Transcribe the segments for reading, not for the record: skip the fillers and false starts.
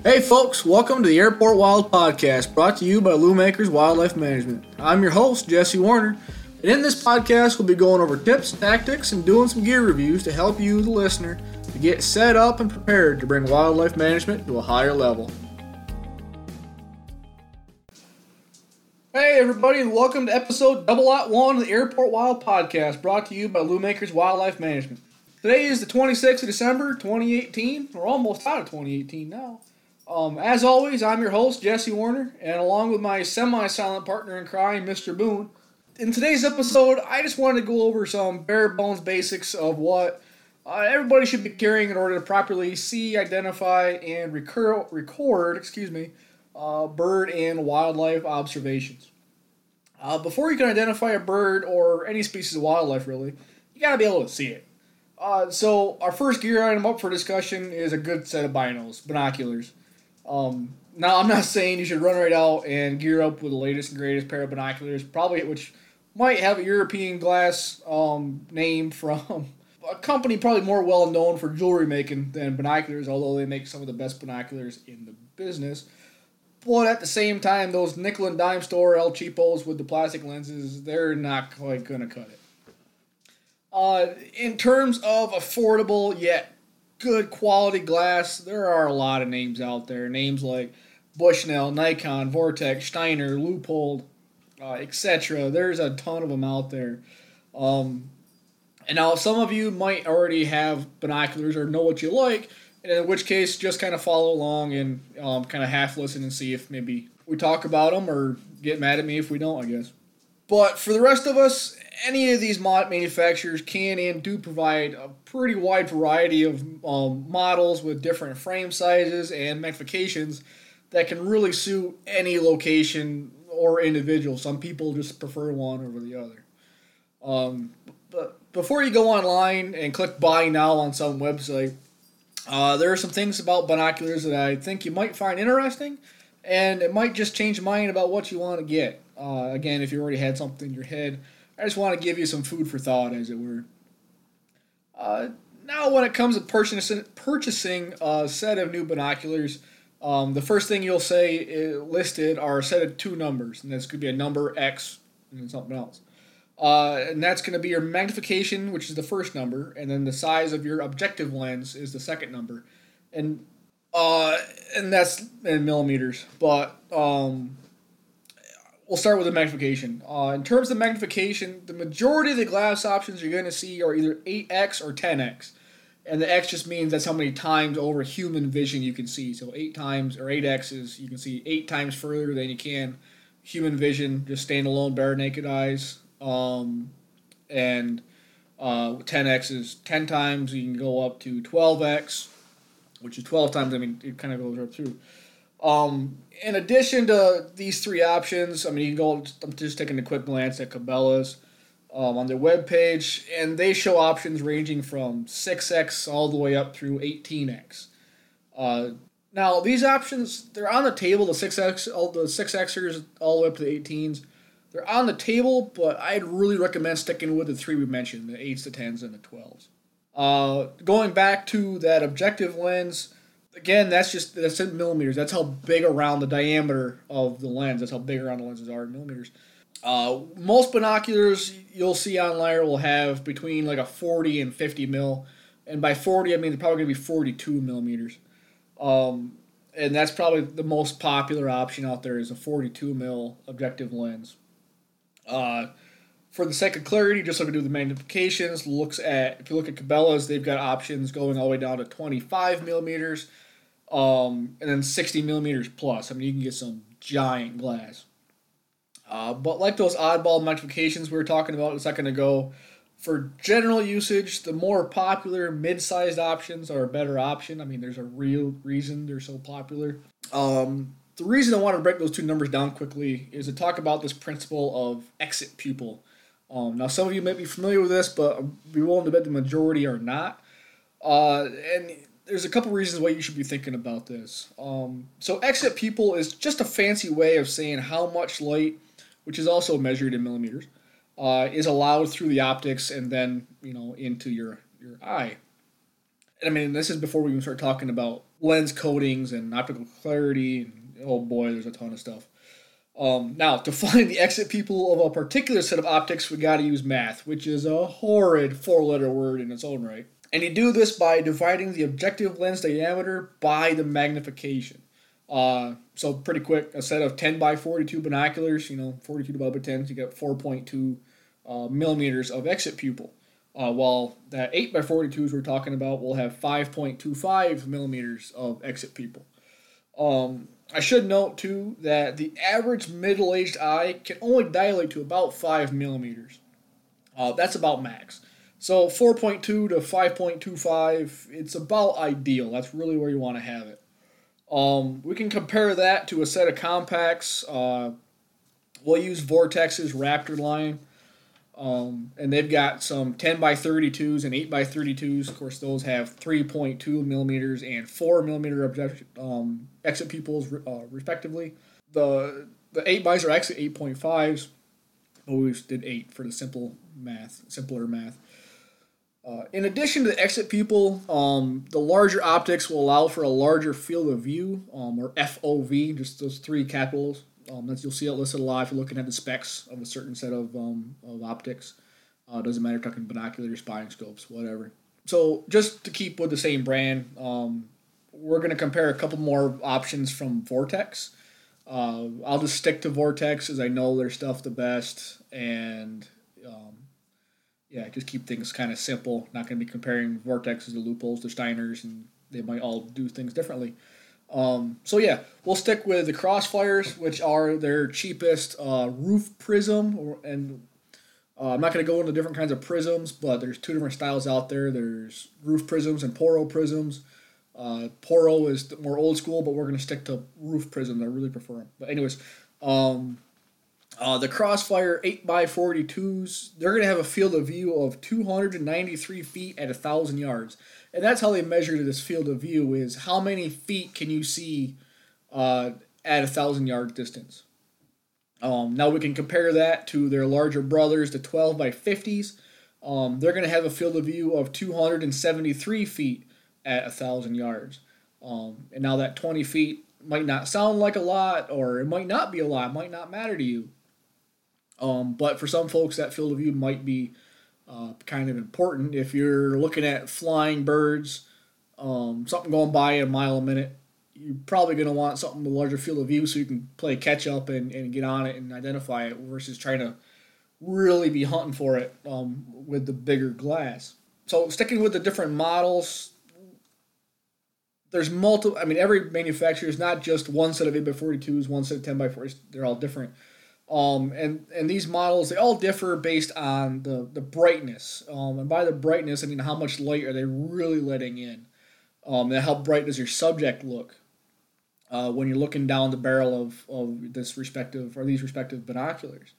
Hey folks, welcome to the Airport Wild Podcast, brought to you by Loomacker's Wildlife Management. I'm your host, Jesse Warner, and in this podcast we'll be going over tips, tactics, and doing some gear reviews to help you, the listener, to get set up and prepared to bring wildlife management to a higher level. Hey everybody, and welcome to episode 001 of the Airport Wild Podcast, brought to you by Loomacker's Wildlife Management. Today is the 26th of December, 2018. We're almost out of 2018 now. As always, I'm your host, Jesse Warner, and along with my semi-silent partner in crime, Mr. Boone. In today's episode, I just wanted to go over some bare-bones basics of what everybody should be carrying in order to properly see, identify, and record bird and wildlife observations. Before you can identify a bird or any species of wildlife, really, you gotta be able to see it. So our first gear item up for discussion is a good set of binos, binoculars. Now, I'm not saying you should run right out and gear up with the latest and greatest pair of binoculars, probably, which might have a European glass name from a company probably more well known for jewelry making than binoculars, although they make some of the best binoculars in the business. But at the same time, those nickel and dime store El Cheapos with the plastic lenses, they're not quite going to cut it. In terms of affordable yet good quality glass, there are a lot of names out there. Names like Bushnell, Nikon, Vortex, Steiner, Leupold, etc. There's a ton of them out there. And now some of you might already have binoculars or know what you like, in which case, just kind of follow along and kind of half listen and see if maybe we talk about them or get mad at me if we don't, I guess. But for the rest of us, any of these manufacturers can and do provide a pretty wide variety of models with different frame sizes and magnifications that can really suit any location or individual. Some people just prefer one over the other. But before you go online and click buy now on some website, there are some things about binoculars that I think you might find interesting, and it might just change your mind about what you want to get. Again, if you already had something in your head, I just want to give you some food for thought, as it were. Now, when it comes to purchasing a set of new binoculars, the first thing you'll say listed are a set of two numbers, and that's going to be a number X and something else. And that's going to be your magnification, which is the first number, and then the size of your objective lens is the second number, and that's in millimeters. But we'll start with the magnification. In terms of magnification, the majority of the glass options you're going to see are either 8x or 10x, and the X just means that's how many times over human vision you can see. So 8 times or 8x is you can see 8 times further than you can human vision, just standalone bare naked eyes. And 10x is 10 times. You can go up to 12x, which is 12 times. I mean, it kind of goes up through. In addition to these three options, I mean, you can go, I'm just taking a quick glance at Cabela's on their webpage, and they show options ranging from 6x all the way up through 18x. Now, these options, they're on the table, the 6xers all the way up to the 18s. They're on the table, but I'd really recommend sticking with the three we mentioned, the 8s, the 10s, and the 12s. Going back to that objective lens, again, that's in millimeters. That's how big around the diameter of the lens. That's how big around the lenses are in millimeters. Most binoculars you'll see online will have between like a 40 and 50 mil. And by 40, I mean they're probably going to be 42 millimeters. And that's probably the most popular option out there is a 42 mil objective lens. For the sake of clarity, just like we do the magnifications, if you look at Cabela's, they've got options going all the way down to 25 millimeters, and then 60 millimeters plus. I mean, you can get some giant glass. But like those oddball magnifications we were talking about a second ago, for general usage, the more popular mid-sized options are a better option. I mean, there's a real reason they're so popular. The reason I wanted to break those two numbers down quickly is to talk about this principle of exit pupil. Now, some of you may be familiar with this, but I'd be willing to bet the majority are not. And there's a couple reasons why you should be thinking about this. So exit pupil is just a fancy way of saying how much light, which is also measured in millimeters, is allowed through the optics and then, you know, into your eye. And I mean, this is before we even start talking about lens coatings and optical clarity. And, oh boy, there's a ton of stuff. Now, to find the exit pupil of a particular set of optics, we got to use math, which is a horrid four-letter word in its own right. And you do this by dividing the objective lens diameter by the magnification. So pretty quick, a set of 10 by 42 binoculars, you know, 42 divided by 10, so you get 4.2 millimeters of exit pupil. While that 8 by 42s we're talking about will have 5.25 millimeters of exit pupil. I should note, too, that the average middle-aged eye can only dilate to about 5 millimeters. That's about max. So 4.2 to 5.25, it's about ideal. That's really where you want to have it. We can compare that to a set of compacts. We'll use Vortex's Raptor line. And they've got some 10 by 32s and 8 by 32s. Of course, those have 3.2 millimeters and 4 millimeter exit pupils, respectively. The 8 bys are actually 8.5s. But we just did 8 for the simpler math. In addition to the exit pupil, the larger optics will allow for a larger field of view, or FOV, just those three capitals. You'll see it listed a lot if you're looking at the specs of a certain set of optics. Doesn't matter if you're talking binoculars, spying scopes, whatever. So just to keep with the same brand, we're going to compare a couple more options from Vortex. I'll just stick to Vortex as I know their stuff the best, and just keep things kind of simple. Not going to be comparing Vortexes to Leupolds to Steiners, and they might all do things differently. We'll stick with the Crossfires, which are their cheapest roof prism. I'm not going to go into different kinds of prisms, but there's two different styles out there. There's roof prisms and poro prisms. Poro is more old school, but we're going to stick to roof prisms. I really prefer them. But anyways, the Crossfire 8x42s, they're going to have a field of view of 293 feet at 1,000 yards. And that's how they measure this field of view, is how many feet can you see at 1,000-yard distance. Now we can compare that to their larger brothers, the 12x50s. They're going to have a field of view of 273 feet at 1,000 yards. And now that 20 feet might not sound like a lot, or it might not be a lot, might not matter to you. But for some folks, that field of view might be kind of important. If you're looking at flying birds, something going by a mile a minute, you're probably going to want something with a larger field of view so you can play catch-up and get on it and identify it, versus trying to really be hunting for it with the bigger glass. So sticking with the different models, there's multiple. I mean, every manufacturer is not just one set of 8x42s, one set of 10x40s. They're all different. And these models, they all differ based on the brightness. And by the brightness, I mean how much light are they really letting in. And how bright does your subject look when you're looking down the barrel of these respective binoculars.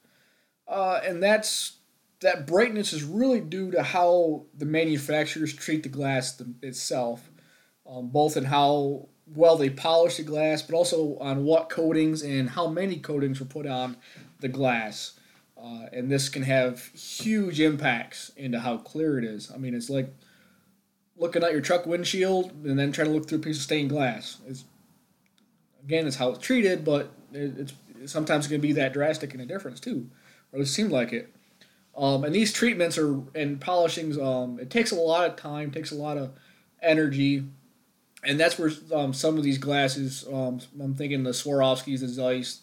And that brightness is really due to how the manufacturers treat the glass itself. Both in how well they polish the glass, but also on what coatings and how many coatings were put on the glass. And this can have huge impacts into how clear it is. I mean, it's like looking at your truck windshield and then trying to look through a piece of stained glass. It's how it's treated, but it's sometimes going to be that drastic in a difference too, or it seemed like it. And these treatments and polishings, it takes a lot of time, takes a lot of energy. And that's where some of these glasses, I'm thinking the Swarovskis, the Zeiss,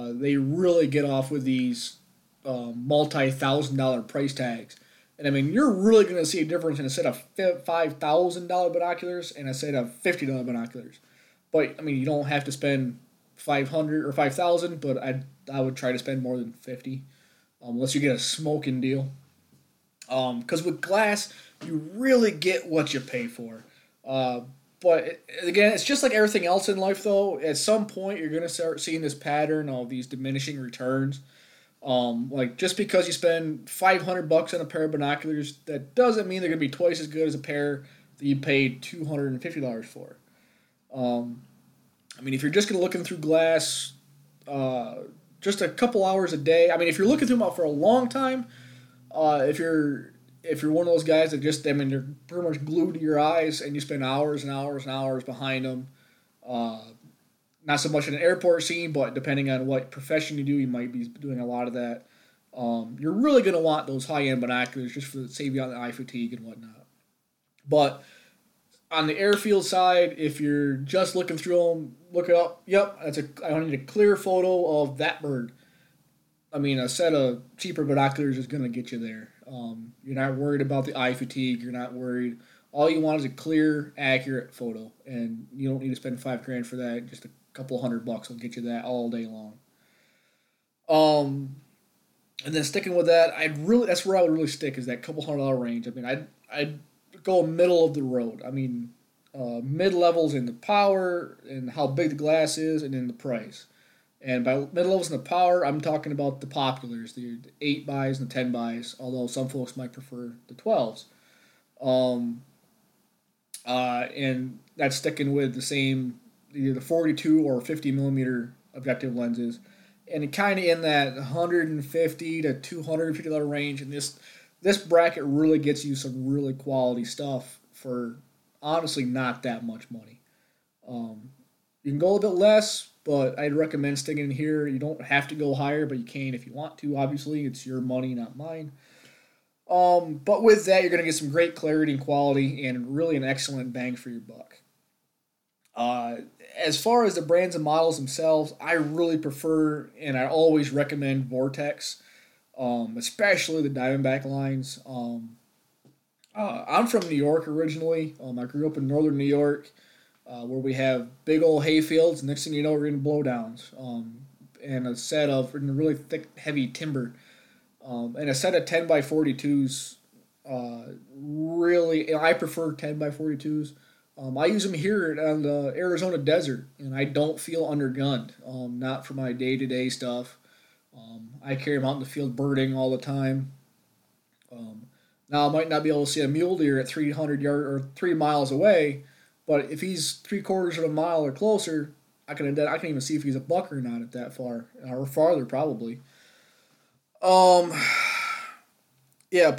they really get off with these multi-$1,000 price tags. And I mean, you're really going to see a difference in a set of $5,000 binoculars and a set of $50 binoculars. But, I mean, you don't have to spend $500 or $5,000, but I would try to spend more than $50, unless you get a smoking deal. Because with glass, you really get what you pay for. But again, it's just like everything else in life, though. At some point, you're going to start seeing this pattern of these diminishing returns. Like just because you spend $500 on a pair of binoculars, that doesn't mean they're going to be twice as good as a pair that you paid $250 for. If you're just going to looking through glass, just a couple hours a day. I mean, if you're looking through them out for a long time, if you're one of those guys that just, I mean, they're pretty much glued to your eyes and you spend hours and hours and hours behind them. Not so much in an airport scene, but depending on what profession you do, you might be doing a lot of that. You're really going to want those high-end binoculars just to save you on the eye fatigue and whatnot. But on the airfield side, if you're just looking through them, look it up. Yep, I need a clear photo of that bird. I mean, a set of cheaper binoculars is going to get you there. You're not worried about the eye fatigue. You're not worried. All you want is a clear, accurate photo, and you don't need to spend $5,000 for that. Just a couple $100 will get you that all day long. And then sticking with that, that's where I would really stick is that couple $100 range. I mean, I'd go middle of the road. I mean, mid levels in the power and how big the glass is, and in the price. And by mid levels in the power, I'm talking about the populars, the 8x and the 10x. Although some folks might prefer the 12s. And that's sticking with the same, either the 42 or 50 millimeter objective lenses. And kind of in that $150 to $250 range, and this bracket really gets you some really quality stuff for honestly not that much money. You can go a bit less, but I'd recommend sticking in here. You don't have to go higher, but you can if you want to. Obviously, it's your money, not mine. But with that, you're going to get some great clarity and quality, and really an excellent bang for your buck. As far as the brands and models themselves, I really prefer and I always recommend Vortex, especially the Diamondback lines. I'm from New York originally. I grew up in northern New York where we have big old hay fields. Next thing you know, we're in blowdowns and a set of really thick, heavy timber. And a set of 10x42s, really, and I prefer 10x42s. I use them here on the Arizona desert, and I don't feel undergunned, not for my day-to-day stuff. I carry them out in the field birding all the time. Now, I might not be able to see a mule deer at 300 yards or 3 miles away, but if he's 3/4 of a mile or closer, I can even see if he's a buck or not at that far, or farther probably. You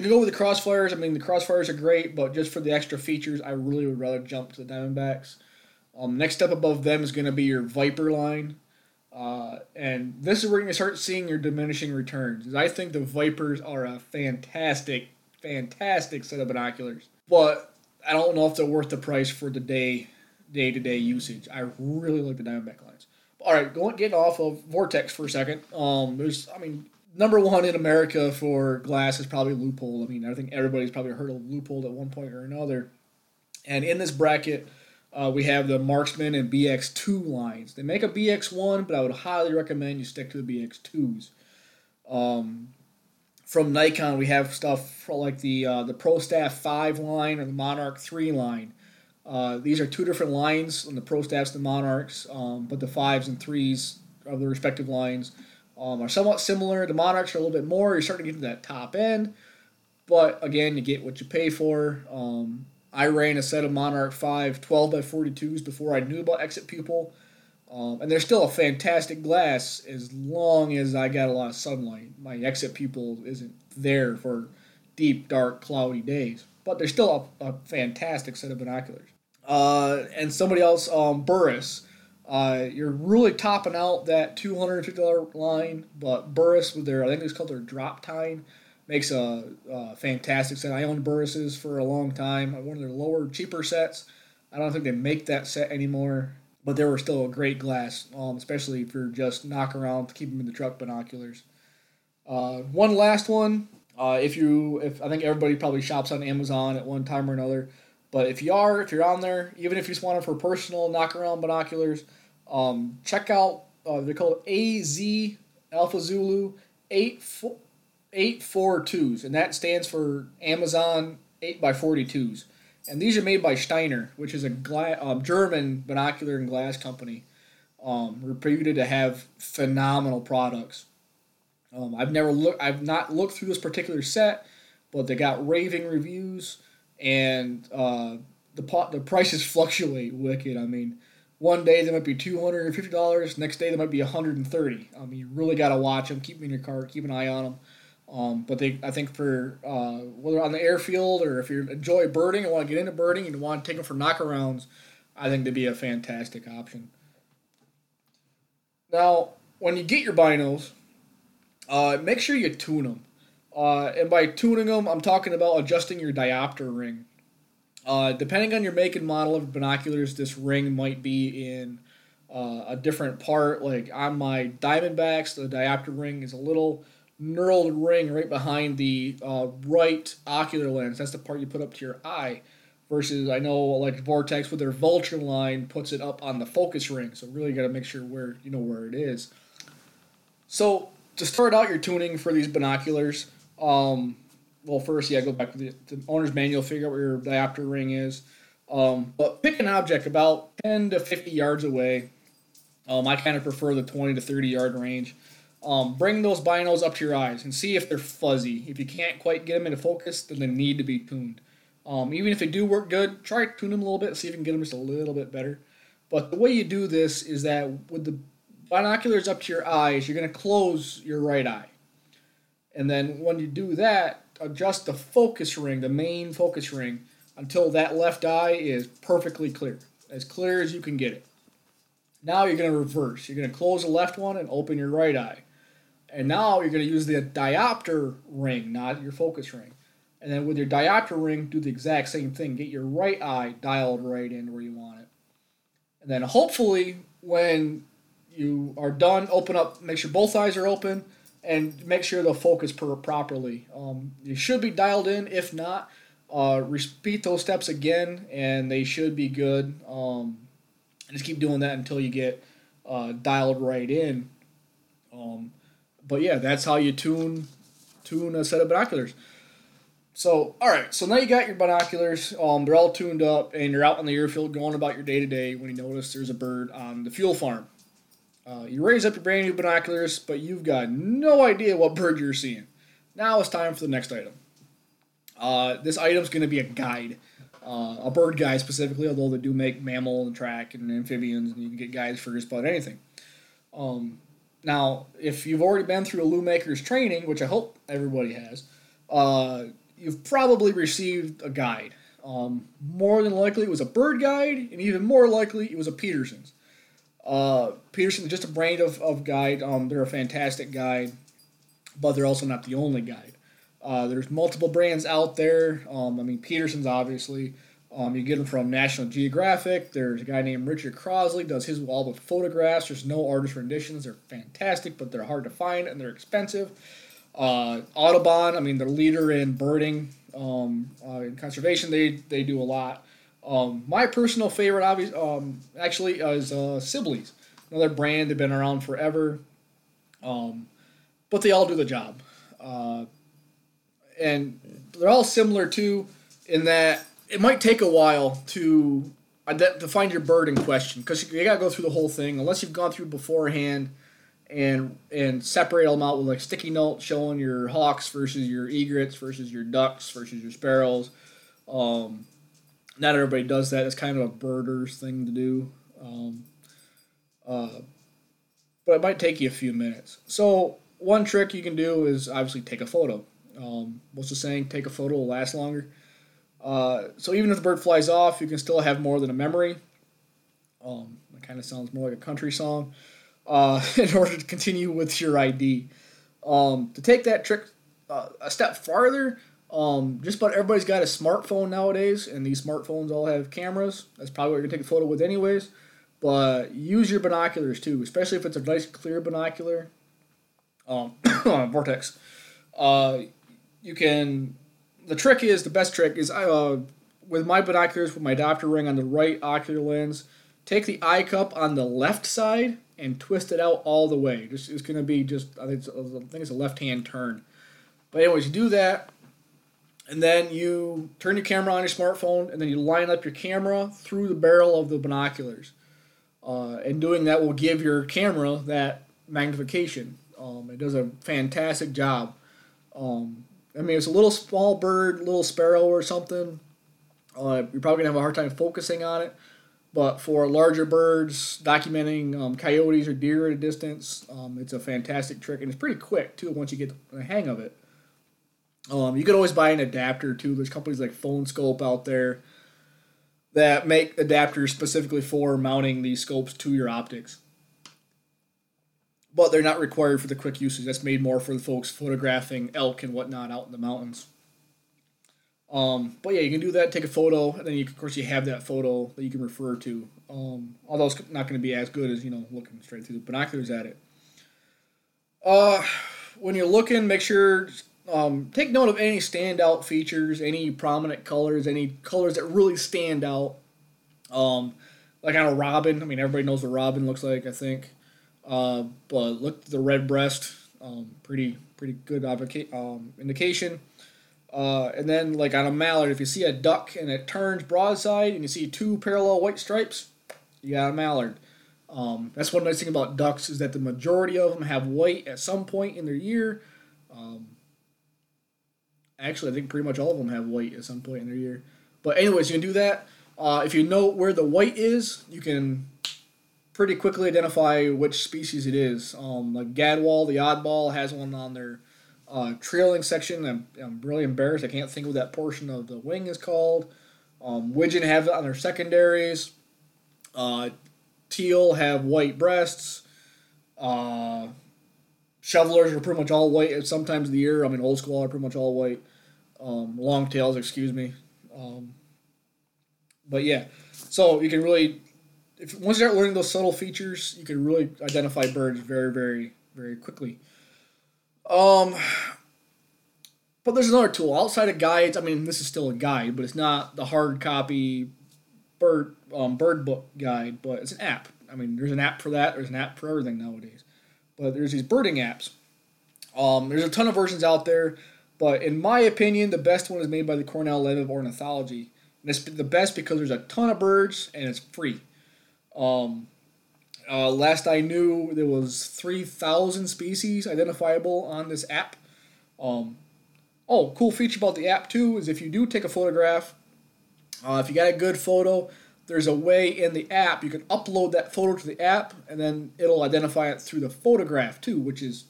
can go with the Crossfires. I mean, the Crossfires are great, but just for the extra features, I really would rather jump to the Diamondbacks. Next step above them is going to be your Viper line. And this is where you're going to start seeing your diminishing returns. I think the Vipers are a fantastic, fantastic set of binoculars. But I don't know if they're worth the price for the day-to-day usage. I really like the Diamondback lines. All right, getting off of Vortex for a second. Number one in America for glass is probably Leupold. I mean, I think everybody's probably heard of Leupold at one point or another. And in this bracket, we have the Marksman and BX2 lines. They make a BX1, but I would highly recommend you stick to the BX2s. From Nikon, we have stuff for like the Pro Staff 5 line or the Monarch 3 line. These are two different lines, and the Pro Staffs and the Monarchs, but the 5s and 3s of the respective lines are somewhat similar. The Monarchs are a little bit more. You're starting to get to that top end, but again, you get what you pay for. I ran a set of Monarch 5 12x42s before I knew about exit pupil, and they're still a fantastic glass as long as I got a lot of sunlight. My exit pupil isn't there for deep, dark, cloudy days, but they're still a fantastic set of binoculars. And somebody else, Burris. You're really topping out that $250 line, but Burris with their, I think it's called their Drop Tine, makes a fantastic set. I owned Burris's for a long time. One of their lower, cheaper sets. I don't think they make that set anymore, but they were still a great glass, especially if you're just knock around to keep them in the truck binoculars. One last one. I think everybody probably shops on Amazon at one time or another. But if you're on there, even if you just want them for personal knock-around binoculars, check out, they're called AZ Alpha Zulu 842s, and that stands for Amazon 8x42s. And these are made by Steiner, which is a German binocular and glass company, reputed to have phenomenal products. I've not looked through this particular set, but they got raving reviews. And the prices fluctuate wicked. I mean, One day they might be $250. Next day they might be $130. I mean, you really got to watch them. Keep them in your car. Keep an eye on them. But I think whether on the airfield or if you enjoy birding and want to get into birding and want to take them for knock-arounds, I think they'd be a fantastic option. Now, when you get your binos, make sure you tune them. And by tuning them, I'm talking about adjusting your diopter ring. Depending on your make and model of binoculars, this ring might be in a different part. Like on my Diamondbacks, the diopter ring is a little knurled ring right behind the right ocular lens. That's the part you put up to your eye. Versus, I know like Vortex with their Vulture line puts it up on the focus ring. So really got to make sure where you know where it is. So to start out your tuning for these binoculars, well, first, yeah, go back to the owner's manual, figure out where your diopter ring is. But pick an object about 10 to 50 yards away. I kind of prefer the 20 to 30 yard range. Bring those binos up to your eyes and see if they're fuzzy. If you can't quite get them into focus, then they need to be tuned. Even if they do work good, try to tune them a little bit, see if you can get them just a little bit better. But the way you do this is that with the binoculars up to your eyes, you're going to close your right eye. And then when you do that, adjust the focus ring, the main focus ring, until that left eye is perfectly clear as you can get it. Now you're going to reverse. You're going to close the left one and open your right eye. And now you're going to use the diopter ring, not your focus ring. And then with your diopter ring, do the exact same thing. Get your right eye dialed right in where you want it. And then hopefully when you are done, open up, make sure both eyes are open, and make sure they'll focus properly. You should be dialed in. If not, repeat those steps again, and they should be good. Just keep doing that until you get dialed right in. But yeah, that's how you tune a set of binoculars. So, all right, so now you got your binoculars, they're all tuned up, and you're out on the airfield going about your day-to-day when you notice there's a bird on the fuel farm. You raise up your brand new binoculars, but you've got no idea what bird you're seeing. Now it's time for the next item. This item's going to be a guide, a bird guide specifically, although they do make mammal and track and amphibians, and you can get guides for just about anything. Now, if you've already been through a Loomacker's training, which I hope everybody has, you've probably received a guide. More than likely, it was a bird guide, and even more likely, it was a Peterson's. Peterson's is just a brand of guide. They're a fantastic guide, but they're also not the only guide. There's multiple brands out there. I mean, Peterson's, obviously. You get them from National Geographic. There's a guy named Richard Crosley, does his wall with photographs. There's no artist renditions. They're fantastic, but they're hard to find, and they're expensive. Audubon, I mean, the leader in birding and conservation, they do a lot. My personal favorite, is Sibley's, another brand. They've been around forever, but they all do the job. And they're all similar, too, in that it might take a while to find your bird in question because you got to go through the whole thing, unless you've gone through beforehand and separate them out with like sticky notes showing your hawks versus your egrets versus your ducks versus your sparrows. Not everybody does that. It's kind of a birder's thing to do. But it might take you a few minutes. So one trick you can do is obviously take a photo. What's the saying? Take a photo will last longer. So even if the bird flies off, you can still have more than a memory. That kind of sounds more like a country song. In order to continue with your ID. To take that trick a step farther, just about everybody's got a smartphone nowadays, and these smartphones all have cameras. That's probably what you're going to take a photo with anyways. But use your binoculars too, especially if it's a nice clear binocular. Vortex. The best trick is, with my binoculars, with my diopter ring on the right ocular lens, take the eye cup on the left side and twist it out all the way. It's going to be I think it's a left-hand turn. But anyways, you do that, and then you turn your camera on your smartphone, and then you line up your camera through the barrel of the binoculars. And doing that will give your camera that magnification. It does a fantastic job. I mean, it's a little small bird, little sparrow or something. You're probably going to have a hard time focusing on it. But for larger birds, documenting coyotes or deer at a distance, it's a fantastic trick. And it's pretty quick, too, once you get the hang of it. You can always buy an adapter, too. There's companies like Phone Scope out there that make adapters specifically for mounting these scopes to your optics. But they're not required for the quick usage. That's made more for the folks photographing elk and whatnot out in the mountains. But yeah, you can do that, take a photo, and then you, of course, you have that photo that you can refer to. Although it's not going to be as good as, you know, looking straight through the binoculars at it. When you're looking, make sure, take note of any standout features, any prominent colors, any colors that really stand out. Like on a robin, I mean, everybody knows what a robin looks like, I think. But look at the red breast, pretty good indication. And then, like on a mallard, if you see a duck and it turns broadside and you see two parallel white stripes, you got a mallard. That's one nice thing about ducks is that the majority of them have white at some point in their year. Actually, I think pretty much all of them have white at some point in their year. But anyways, you can do that. If you know where the white is, you can pretty quickly identify which species it is. Like Gadwall, the oddball, has one on their... trailing section. I'm really embarrassed. I can't think of what that portion of the wing is called. Widgeon have it on their secondaries. Teal have white breasts. Shovelers are pretty much all white. Sometimes of the year, I mean, old squall are pretty much all white. Long tails, excuse me. But yeah, so you can really, once you start learning those subtle features, you can really identify birds very, very, very quickly. But there's another tool outside of guides. I mean, this is still a guide, but it's not the hard copy bird book guide, but it's an app. I mean, there's an app for that. There's an app for everything nowadays, but there's these birding apps. There's a ton of versions out there, but in my opinion, the best one is made by the Cornell Lab of Ornithology. And it's the best because there's a ton of birds and it's free. Last I knew, there was 3,000 species identifiable on this app. Cool feature about the app, too, is if you do take a photograph, if you got a good photo, there's a way in the app. You can upload that photo to the app, and then it'll identify it through the photograph, too, which is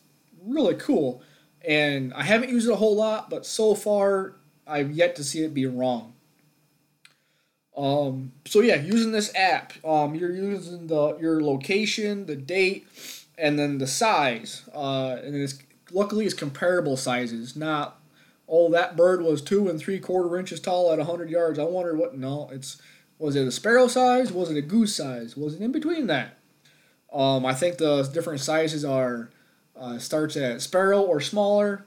really cool. And I haven't used it a whole lot, but so far, I've yet to see it be wrong. So yeah, using this app, you're using your location, the date, and then the size, and luckily it's comparable sizes, not, that bird was 2 3/4 inches tall at 100 yards. I wonder what, no, was it a sparrow size? Was it a goose size? Was it in between that? I think the different sizes are, starts at sparrow or smaller,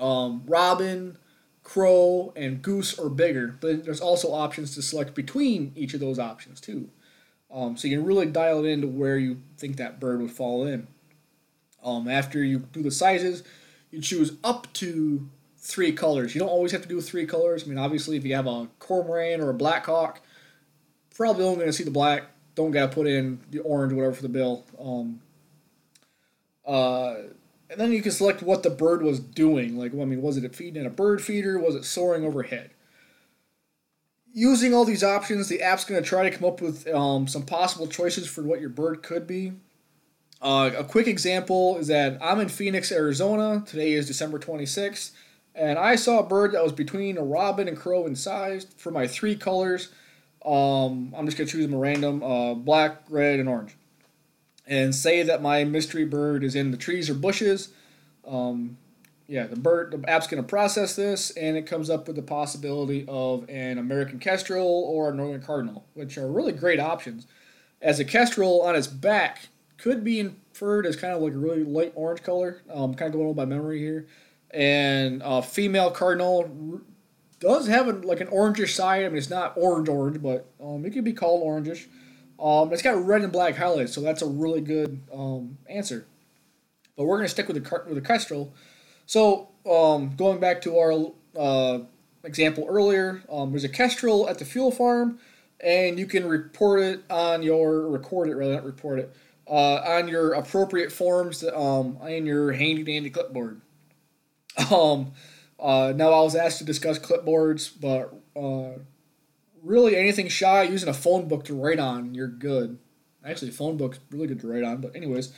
robin, crow, and goose or bigger, but there's also options to select between each of those options too. So you can really dial it into where you think that bird would fall in. After you do the sizes, you choose up to 3 colors. You don't always have to do 3 colors. I mean, obviously, if you have a cormorant or a blackhawk, probably only going to see the black. Don't got to put in the orange, whatever, for the bill. And then you can select what the bird was doing. Like, was it feeding at a bird feeder? Was it soaring overhead? Using all these options, the app's going to try to come up with some possible choices for what your bird could be. A quick example is that I'm in Phoenix, Arizona. Today is December 26th. And I saw a bird that was between a robin and crow in size for my 3 colors. I'm just going to choose them at random, black, red, and orange. And say that my mystery bird is in the trees or bushes. The app's going to process this, and it comes up with the possibility of an American kestrel or a northern cardinal, which are really great options. As a kestrel on its back could be inferred as kind of like a really light orange color. Kind of going by memory here. And a female cardinal does have an orangish side. I mean, it's not orange, but it could be called orangish. It's got red and black highlights, so that's a really good answer. But we're going to stick with the kestrel. So going back to our example earlier, there's a kestrel at the fuel farm, and you can on your appropriate forms in your handy dandy clipboard. Now I was asked to discuss clipboards, but really anything shy using a phone book to write on, you're good. Actually, a phone book's really good to write on, but anyways.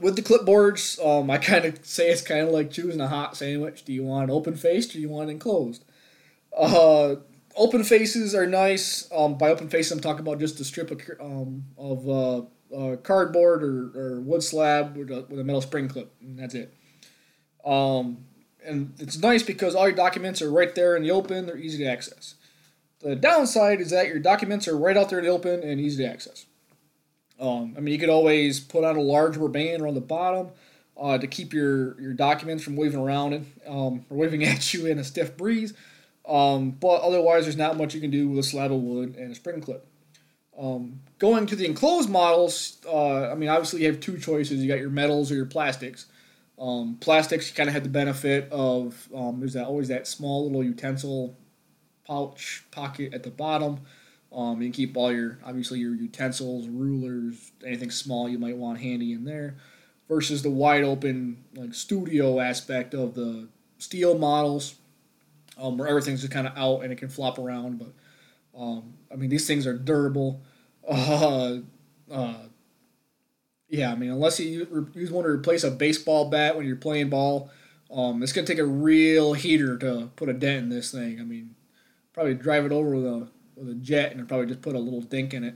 With the clipboards, I kind of say it's kind of like choosing a hot sandwich. Do you want it open-faced or do you want it enclosed? Open faces are nice. By open faces, I'm talking about just a strip of cardboard or wood slab with a metal spring clip, and that's it. And it's nice because all your documents are right there in the open. They're easy to access. The downside is that your documents are right out there in the open and easy to access. I mean, you could always put on a large rubber band around the bottom to keep your documents from waving around or waving at you in a stiff breeze. But otherwise, there's not much you can do with a slab of wood and a spring clip. Going to the enclosed models, I mean, obviously you have two choices. You got your metals or your plastics. Plastics, you kind of had the benefit of there's always that small little utensil pouch pocket at the bottom. You can keep all your utensils, rulers, anything small you might want handy in there. Versus the wide open like studio aspect of the steel models. Where everything's just kind of out and it can flop around. But, I mean, these things are durable. Yeah, I mean, unless you use one to replace a baseball bat when you're playing ball, it's going to take a real heater to put a dent in this thing. I mean, probably drive it over with a jet and probably just put a little dink in it.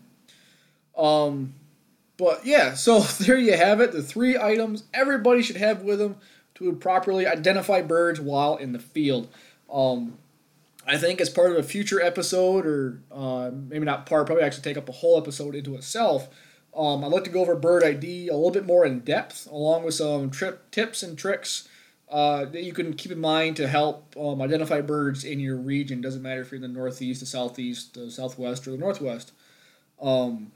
But, yeah, so there you have it. The three items everybody should have with them to properly identify birds while in the field. I think as part of a future episode, or maybe not part, probably actually take up a whole episode into itself, I'd like to go over bird ID a little bit more in depth, along with some tips and tricks that you can keep in mind to help identify birds in your region. Doesn't matter if you're in the Northeast, the Southeast, the Southwest, or the Northwest. All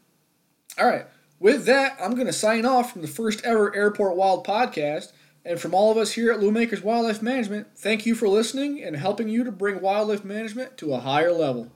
right. With that, I'm going to sign off from the first ever Airport Wild podcast. And from all of us here at Loomacker's Wildlife Management, thank you for listening and helping you to bring wildlife management to a higher level.